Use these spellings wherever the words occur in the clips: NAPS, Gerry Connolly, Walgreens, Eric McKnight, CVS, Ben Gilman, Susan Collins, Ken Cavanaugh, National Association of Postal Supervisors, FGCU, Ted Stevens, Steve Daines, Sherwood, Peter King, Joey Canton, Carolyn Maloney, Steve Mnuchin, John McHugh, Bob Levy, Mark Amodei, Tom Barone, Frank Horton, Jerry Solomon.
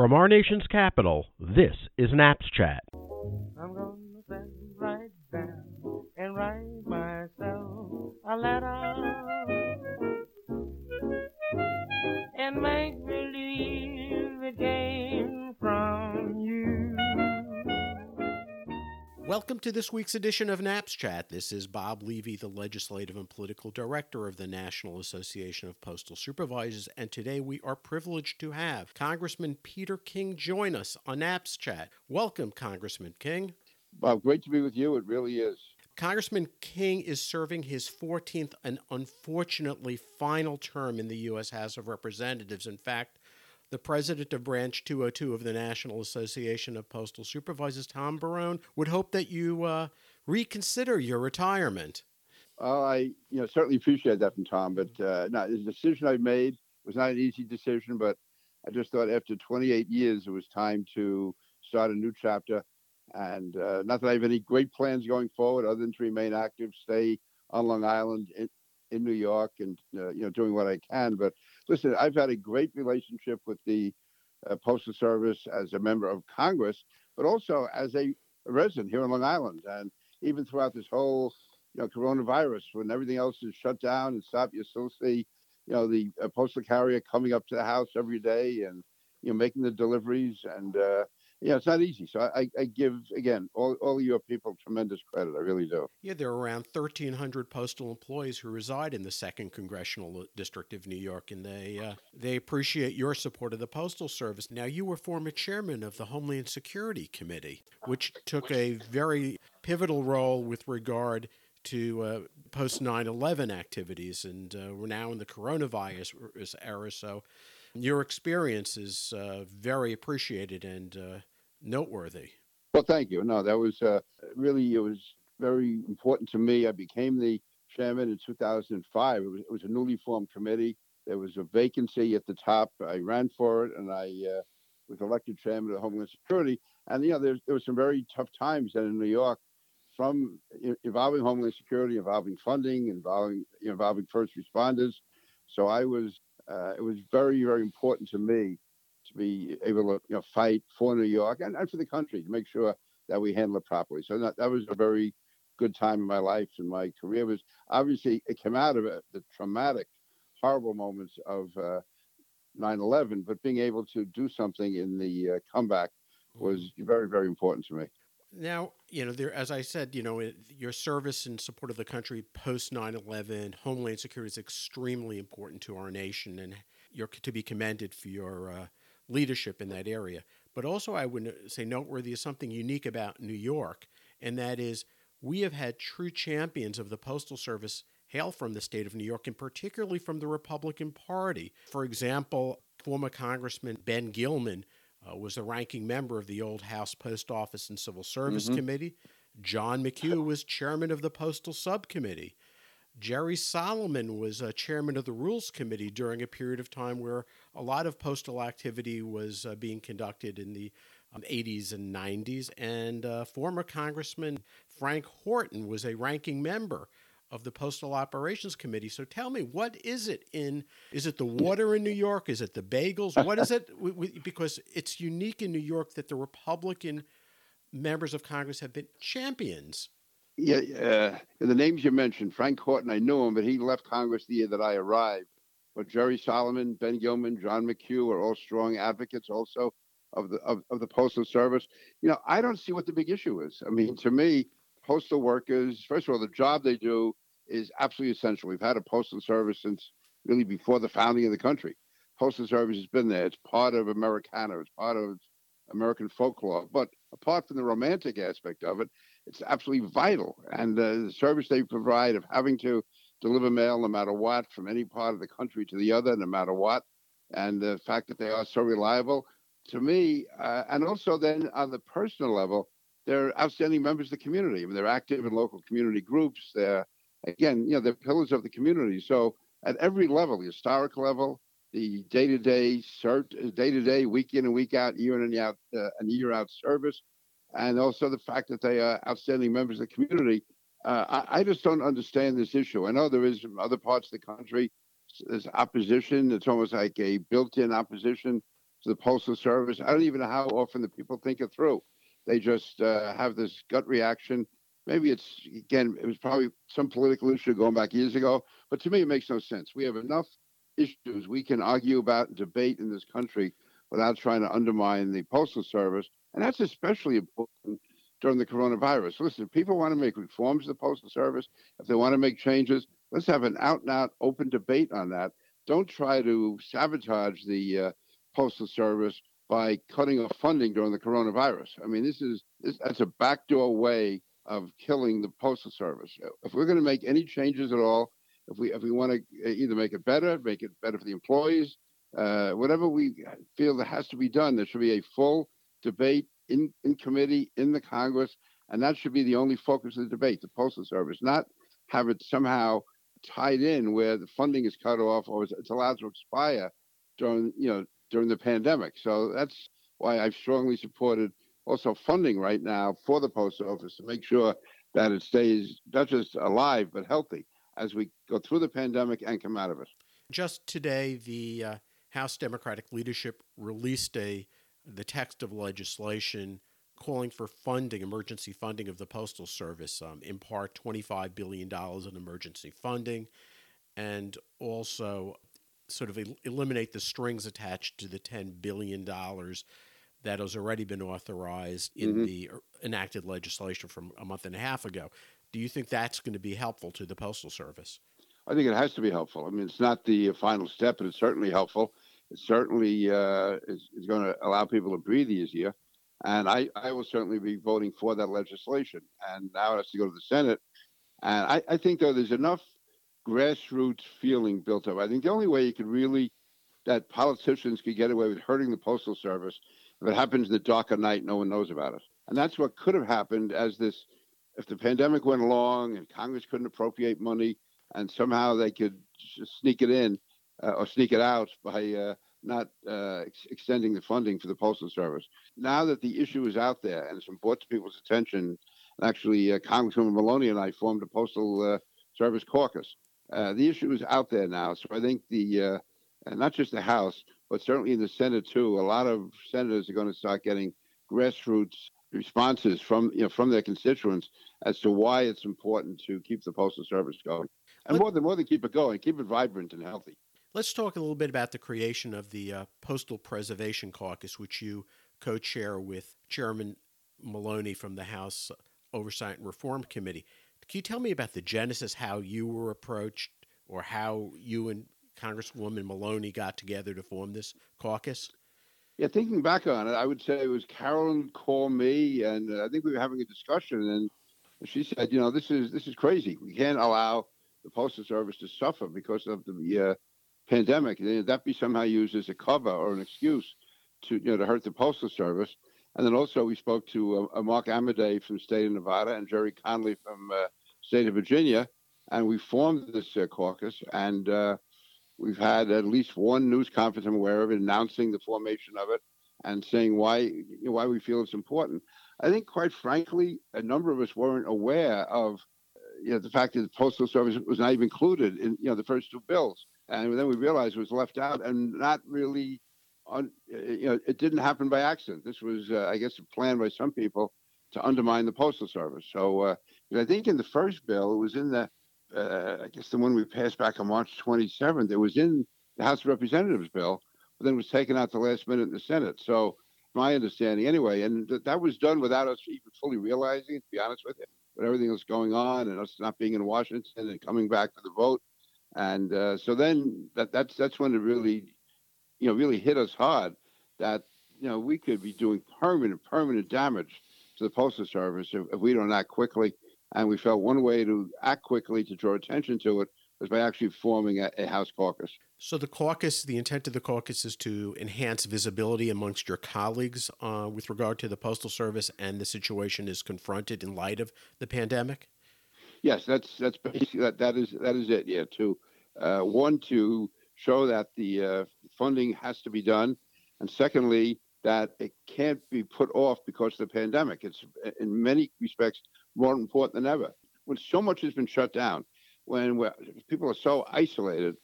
From our nation's capital, this is Naps Chat. I'm gonna sit right down and write myself a letter and make believe it came from you. Welcome to this week's edition of Naps Chat. This is Bob Levy, the Legislative and Political Director of the National Association of Postal Supervisors, and today we are privileged to have Congressman Peter King join us on Naps Chat. Welcome, Congressman King. Bob, great to be with you. It really is. Congressman King is serving his 14th and unfortunately final term in the U.S. House of Representatives. In fact, the president of Branch 202 of the National Association of Postal Supervisors, Tom Barone, would hope that you reconsider your retirement. I certainly appreciate that from Tom, but no, the decision I made was not an easy decision, but I just thought after 28 years, it was time to start a new chapter. And not that I have any great plans going forward other than to remain active, stay on Long Island, in New York, and doing what I can. But listen, I've had a great relationship with the Postal Service as a member of Congress, but also as a resident here on Long Island. And even throughout this whole coronavirus, when everything else is shut down and stopped, you still see the postal carrier coming up to the house every day and making the deliveries. And it's not easy. So I give, again, all of your people tremendous credit. I really do. Yeah, there are around 1,300 postal employees who reside in the 2nd Congressional District of New York, and they appreciate your support of the Postal Service. Now, you were former chairman of the Homeland Security Committee, which took a very pivotal role with regard to post-9/11 activities, and we're now in the coronavirus era, so your experience is very appreciated and noteworthy. Well, thank you. No, that was really, it was very important to me. I became the chairman in 2005. It was a newly formed committee. There was a vacancy at the top. I ran for it, and I was elected chairman of Homeland Security. And, there were some very tough times then in New York, from involving Homeland Security, involving funding, involving first responders. So I was, it was very, very important to me to be able to fight for New York and for the country to make sure that we handle it properly. So that was a very good time in my life, and my career was obviously, it came out of the traumatic, horrible moments of 9/11, but being able to do something in the comeback was very, very important to me. Now, there, as I said, your service in support of the country post 9/11, Homeland Security is extremely important to our nation, and you're to be commended for your leadership in that area. But also, I would say noteworthy is something unique about New York, and that is we have had true champions of the Postal Service hail from the state of New York, and particularly from the Republican Party. For example, former Congressman Ben Gilman was the ranking member of the old House Post Office and Civil Service Committee. John McHugh was chairman of the Postal Subcommittee. Jerry Solomon was chairman of the Rules Committee during a period of time where a lot of postal activity was being conducted in the 80s and 90s. And former Congressman Frank Horton was a ranking member of the Postal Operations Committee. So tell me, what is it in? Is it the water in New York? Is it the bagels? What is it? Because it's unique in New York that the Republican members of Congress have been champions. Yeah, the names you mentioned, Frank Horton, I knew him, but he left Congress the year that I arrived. But Jerry Solomon, Ben Gilman, John McHugh are all strong advocates also of the Postal Service. I don't see what the big issue is. I mean, to me, postal workers, first of all, the job they do is absolutely essential. We've had a postal service since really before the founding of the country. Postal service has been there. It's part of Americana. It's part of American folklore. But apart from the romantic aspect of it, it's absolutely vital. And the service they provide of having to deliver mail no matter what, from any part of the country to the other, no matter what, and the fact that they are so reliable, to me, and also then on the personal level, they're outstanding members of the community. I mean, they're active in local community groups. They're, again, they're pillars of the community. So at every level, the historic level, the day-to-day, week in and week out, year in and out, and year out service, and also the fact that they are outstanding members of the community. I just don't understand this issue. I know there is in other parts of the country, there's opposition. It's almost like a built-in opposition to the Postal Service. I don't even know how often the people think it through. They just have this gut reaction. Maybe it's, again, it was probably some political issue going back years ago. But to me, it makes no sense. We have enough issues we can argue about and debate in this country without trying to undermine the Postal Service. And that's especially important during the coronavirus. Listen, if people want to make reforms to the Postal Service, if they want to make changes, let's have an out-and-out open debate on that. Don't try to sabotage the Postal Service by cutting off funding during the coronavirus. I mean, that's a backdoor way of killing the Postal Service. If we're going to make any changes at all, if we want to either make it better for the employees, whatever we feel that has to be done, there should be a full debate in committee, in the Congress, and that should be the only focus of the debate, the Postal Service, not have it somehow tied in where the funding is cut off or it's allowed to expire during the pandemic. So that's why I've strongly supported also funding right now for the Postal Office to make sure that it stays not just alive, but healthy as we go through the pandemic and come out of it. Just today, the House Democratic leadership released the text of legislation calling for funding, emergency funding of the Postal Service, in part $25 billion in emergency funding, and also sort of eliminate the strings attached to the $10 billion that has already been authorized in the enacted legislation from a month and a half ago. Do you think that's going to be helpful to the Postal Service? I think it has to be helpful. I mean, it's not the final step, but it's certainly helpful. It certainly is going to allow people to breathe easier. And I will certainly be voting for that legislation. And now it has to go to the Senate. And I think, though, there's enough grassroots feeling built up. I think the only way you could really, that politicians could get away with hurting the Postal Service, if it happens in the dark of night, no one knows about it. And that's what could have happened if the pandemic went along and Congress couldn't appropriate money and somehow they could just sneak it in or sneak it out by not extending the funding for the Postal Service. Now that the issue is out there and it's brought to people's attention, and actually Congresswoman Maloney and I formed a Postal Service caucus. The issue is out there now. So I think not just the House, but certainly in the Senate too, a lot of senators are going to start getting grassroots responses from their constituents as to why it's important to keep the Postal Service going. And more than keep it going, keep it vibrant and healthy. Let's talk a little bit about the creation of the Postal Preservation Caucus, which you co-chair with Chairman Maloney from the House Oversight and Reform Committee. Can you tell me about the genesis, how you were approached, or how you and Congresswoman Maloney got together to form this caucus? Yeah, thinking back on it, I would say it was Carolyn called me, and I think we were having a discussion, and she said, this is crazy. We can't allow the Postal Service to suffer because of the pandemic, that be somehow used as a cover or an excuse to hurt the Postal Service. And then also we spoke to Mark Amodei from the state of Nevada and Gerry Connolly from the state of Virginia, and we formed this caucus. And we've had at least one news conference I'm aware of announcing the formation of it and saying why we feel it's important. I think, quite frankly, a number of us weren't aware of the fact that the Postal Service was not even included in the first two bills. And then we realized it was left out and not really, it didn't happen by accident. This was, I guess, a plan by some people to undermine the Postal Service. So I think in the first bill, it was in the one we passed back on March 27th. It was in the House of Representatives bill, but then it was taken out the last minute in the Senate. So my understanding anyway, and that was done without us even fully realizing it, to be honest with you, with everything that was going on and us not being in Washington and coming back for the vote. And so then that's when it really, really hit us hard that, we could be doing permanent damage to the Postal Service if we don't act quickly. And we felt one way to act quickly to draw attention to it was by actually forming a House caucus. So the intent of the caucus is to enhance visibility amongst your colleagues with regard to the Postal Service and the situation is confronted in light of the pandemic? Yes, that's basically that is it. Yeah, to show that the funding has to be done, and secondly that it can't be put off because of the pandemic. It's in many respects more important than ever. When so much has been shut down, when people are so isolated,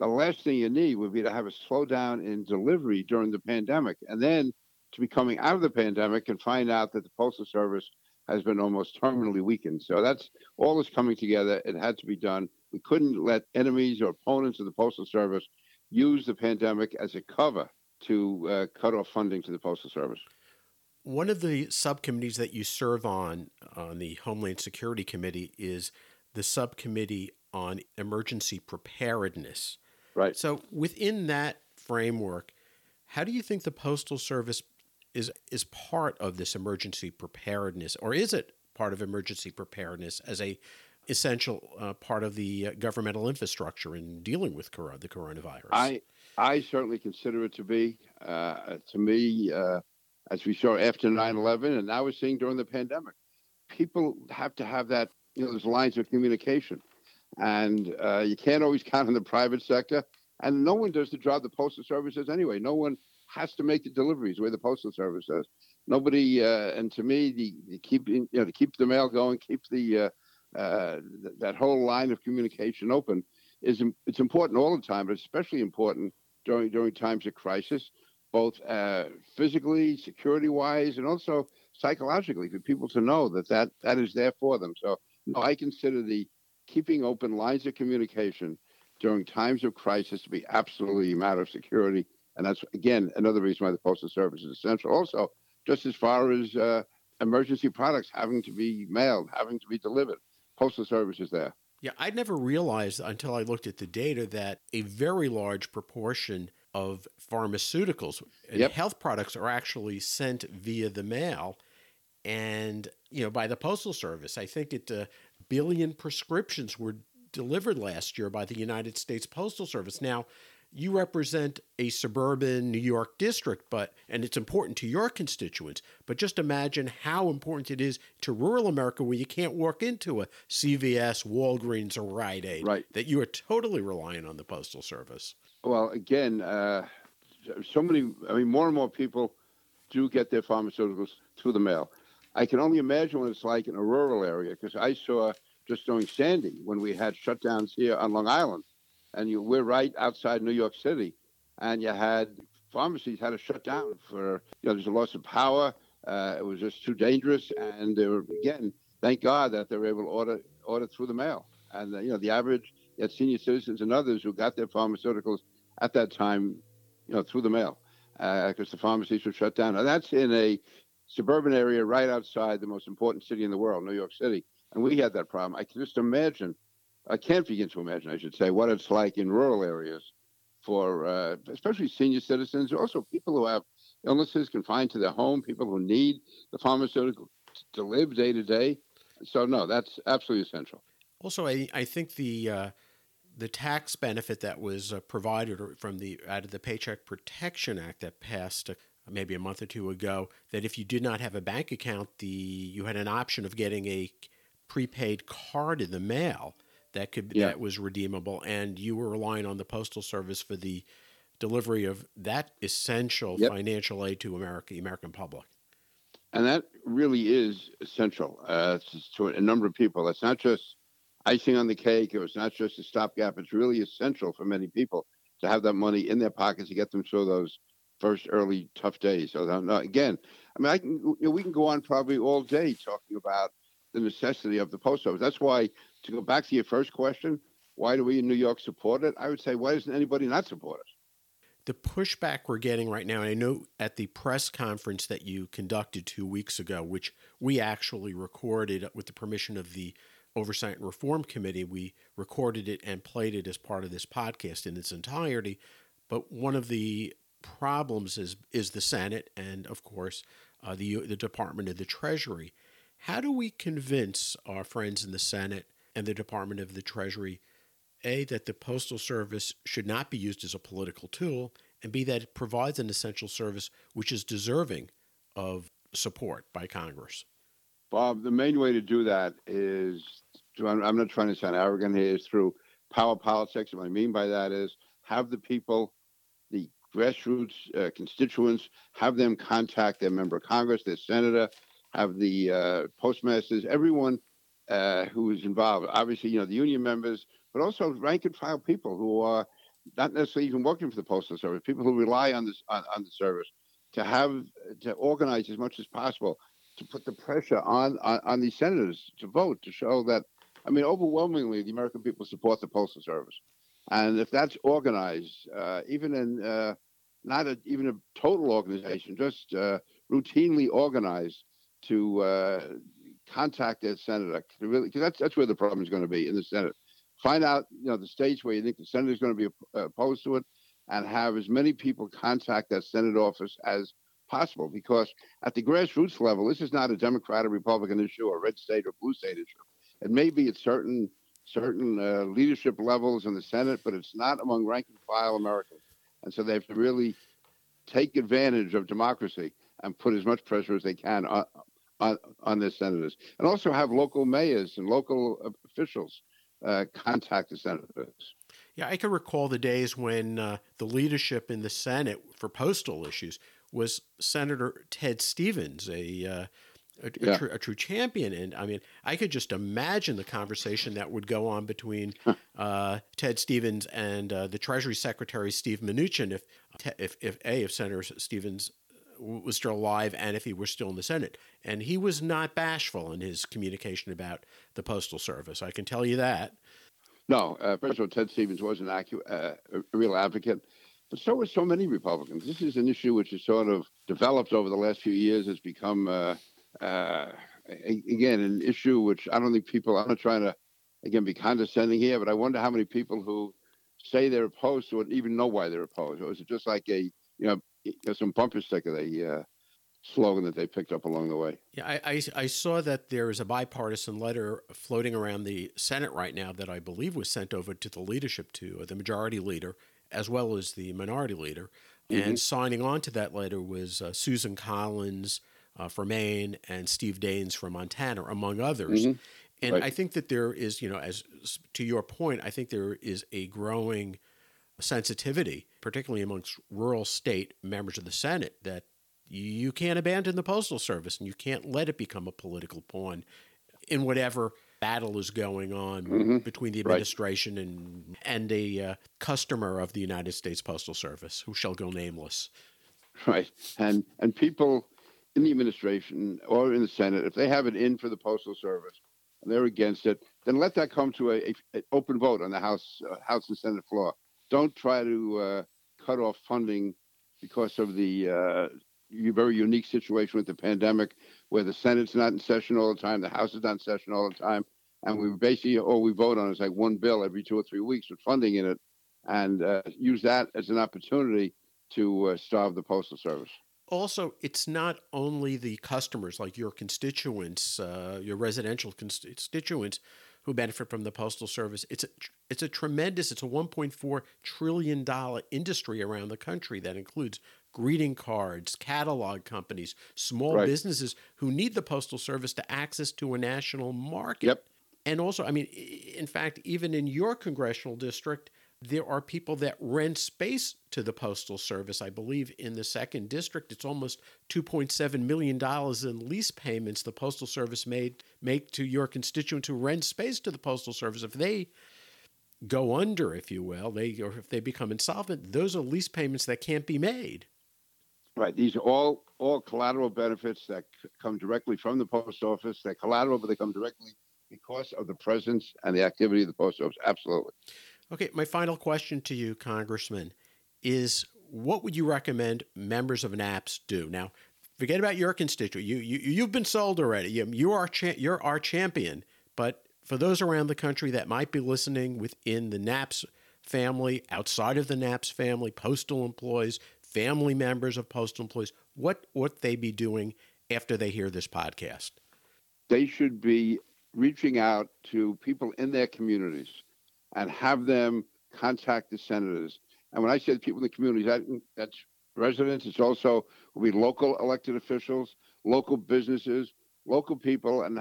the last thing you need would be to have a slowdown in delivery during the pandemic, and then to be coming out of the pandemic and find out that the Postal Service has been almost terminally weakened. So that's all is coming together. It had to be done. We couldn't let enemies or opponents of the Postal Service use the pandemic as a cover to cut off funding to the Postal Service. One of the subcommittees that you serve on the Homeland Security Committee is the subcommittee on emergency preparedness. Right. So within that framework, how do you think the Postal Service is part of this emergency preparedness, or is it part of emergency preparedness as a essential part of the governmental infrastructure in dealing with the coronavirus? I certainly consider it to be. To me, as we saw after 9/11, and now we're seeing during the pandemic, people have to have that, you know, those lines of communication. And you can't always count on the private sector. And no one does the job the Postal Service does anyway. No one has to make the deliveries where the Postal Service does. Nobody, and to me, to keep the mail going, keep the that whole line of communication open it's important all the time, but especially important during times of crisis, both physically, security-wise, and also psychologically, for people to know that is there for them. So no, I consider the keeping open lines of communication during times of crisis to be absolutely a matter of security. And that's, again, another reason why the Postal Service is essential. Also, just as far as emergency products having to be mailed, having to be delivered, Postal Service is there. Yeah, I'd never realized until I looked at the data that a very large proportion of pharmaceuticals and health products are actually sent via the mail and, by the Postal Service. I think it 1 billion prescriptions were delivered last year by the United States Postal Service. Now, you represent a suburban New York district, and it's important to your constituents, but just imagine how important it is to rural America where you can't walk into a CVS, Walgreens, or Rite Aid, right, that you are totally reliant on the Postal Service. Well, again, more and more people do get their pharmaceuticals through the mail. I can only imagine what it's like in a rural area, because I saw just during Sandy when we had shutdowns here on Long Island, and we're right outside New York City, and you had pharmacies had to shut down for, there's a loss of power. It was just too dangerous, and they were, again, thank God that they were able to order through the mail. And the average senior citizens and others who got their pharmaceuticals at that time, through the mail, because the pharmacies were shut down. And that's in a suburban area right outside the most important city in the world, New York City. And we had that problem. I can't begin to imagine, I should say, what it's like in rural areas for especially senior citizens, also people who have illnesses confined to their home, people who need the pharmaceutical to live day to day. So, no, that's absolutely essential. Also, I think the tax benefit that was provided from out of the Paycheck Protection Act that passed maybe a month or two ago, that if you did not have a bank account, you had an option of getting a prepaid card in the mail. That was redeemable, and you were relying on the Postal Service for the delivery of that essential financial aid to the American public. And that really is essential to a number of people. It's not just icing on the cake. It was not just a stopgap. It's really essential for many people to have that money in their pockets to get them through those first early tough days. So again, we can go on probably all day talking about the necessity of the Post Office. That's why, to go back to your first question, why do we in New York support it? I would say, why doesn't anybody not support it? The pushback we're getting right now, and I know at the press conference that you conducted 2 weeks ago, which we actually recorded with the permission of the Oversight and Reform Committee, we recorded it and played it as part of this podcast in its entirety. But one of the problems is the Senate and, of course, the Department of the Treasury. How do we convince our friends in the Senate and the Department of the Treasury, A, that the Postal Service should not be used as a political tool, and B, that it provides an essential service which is deserving of support by Congress? Bob, the main way to do that is, I'm not trying to sound arrogant here, is through power politics. And what I mean by that is have the people, the grassroots constituents, have them contact their member of Congress, their senator, have the postmasters, everyone who is involved. Obviously, the union members, but also rank and file people who are not necessarily even working for the Postal Service, people who rely on this on the service to organize as much as possible to put the pressure on these senators to vote to show that, I mean, overwhelmingly the American people support the Postal Service, and if that's organized, even in not a, even a total organization, just routinely organized to contact their senator, to really, because that's where the problem is going to be in the Senate. Find out, you know, the states where you think the senator is going to be opposed to it, and have as many people contact that Senate office as possible. Because at the grassroots level, this is not a Democrat or Republican issue, or red state or blue state issue. It may be at certain leadership levels in the Senate, but it's not among rank and file Americans. And so they have to really take advantage of democracy and put as much pressure as they can on their senators, and also have local mayors and local officials contact the senators. Yeah, I can recall the days when the leadership in the Senate for postal issues was Senator Ted Stevens, a true champion. And I mean, I could just imagine the conversation that would go on between Ted Stevens and the Treasury Secretary Steve Mnuchin if Senator Stevens was still alive and if he were still in the Senate. And he was not bashful in his communication about the Postal Service. I can tell you that. No, first of all, Ted Stevens was an a real advocate, but so were so many Republicans. This is an issue which has sort of developed over the last few years. It's become, again, an issue which I don't think people, I'm not trying to, again, be condescending here, but I wonder how many people who say they're opposed to it even know why they're opposed. Or is it just like some bumper sticker, the slogan that they picked up along the way? Yeah, I saw that there is a bipartisan letter floating around the Senate right now that I believe was sent over to the leadership, to the majority leader as well as the minority leader. Mm-hmm. And signing on to that letter was Susan Collins from Maine and Steve Daines from Montana, among others. Mm-hmm. And right. I think that there is, as to your point, I think there is a growing sensitivity, particularly amongst rural state members of the Senate, that you can't abandon the Postal Service and you can't let it become a political pawn in whatever battle is going on mm-hmm. between the administration right. and a customer of the United States Postal Service, who shall go nameless. Right. And people in the administration or in the Senate, if they have it in for the Postal Service and they're against it, then let that come to an open vote on the House and Senate floor. Don't try to cut off funding because of the very unique situation with the pandemic, where the Senate's not in session all the time, the House is not in session all the time, and we basically all we vote on is like one bill every 2 or 3 weeks with funding in it, and use that as an opportunity to starve the Postal Service. Also, it's not only the customers, like your constituents, your residential constituents, who benefit from the Postal Service. It's a $1.4 trillion industry around the country that includes greeting cards, catalog companies, small right. businesses who need the Postal Service to access to a national market. Yep. And also, I mean, in fact, even in your congressional district, there are people that rent space to the Postal Service. I believe in the 2nd District, it's almost $2.7 million in lease payments the Postal Service make to your constituents who rent space to the Postal Service. If they go under, if you will, if they become insolvent, those are lease payments that can't be made. Right. These are all collateral benefits that come directly from the Post Office. They're collateral, but they come directly because of the presence and the activity of the Post Office. Absolutely. Okay, my final question to you, Congressman, is what would you recommend members of NAPS do? Now, forget about your constituent. You've been sold already. You're our champion. But for those around the country that might be listening within the NAPS family, outside of the NAPS family, postal employees, family members of postal employees, what would they be doing after they hear this podcast? They should be reaching out to people in their communities and have them contact the senators. And when I say the people in the communities, that's residents. It's also will be local elected officials, local businesses, local people, and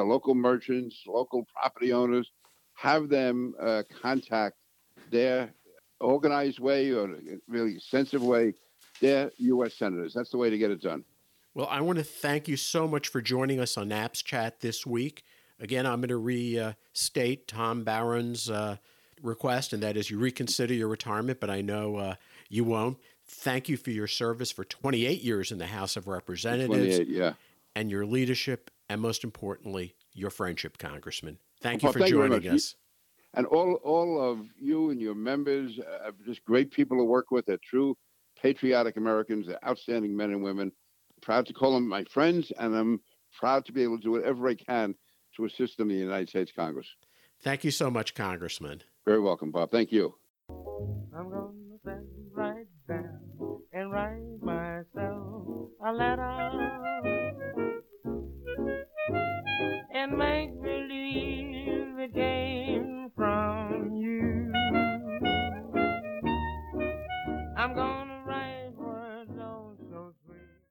local merchants, local property owners. Have them contact their organized way, or really extensive way, their U.S. senators. That's the way to get it done. Well, I want to thank you so much for joining us on NAPS Chat this week. Again, I'm going to restate Tom Baron's request, and that is you reconsider your retirement, but I know you won't. Thank you for your service for 28 years in the House of Representatives. 28, yeah. And your leadership, and most importantly, your friendship, Congressman. Thank you for joining us. And all of you and your members are just great people to work with. They're true patriotic Americans. They're outstanding men and women. I'm proud to call them my friends, and I'm proud to be able to do whatever I can to assist them in the United States Congress. Thank you so much, Congressman. Very welcome, Bob. Thank you. I'm going to bend right down and write myself a letter and make believe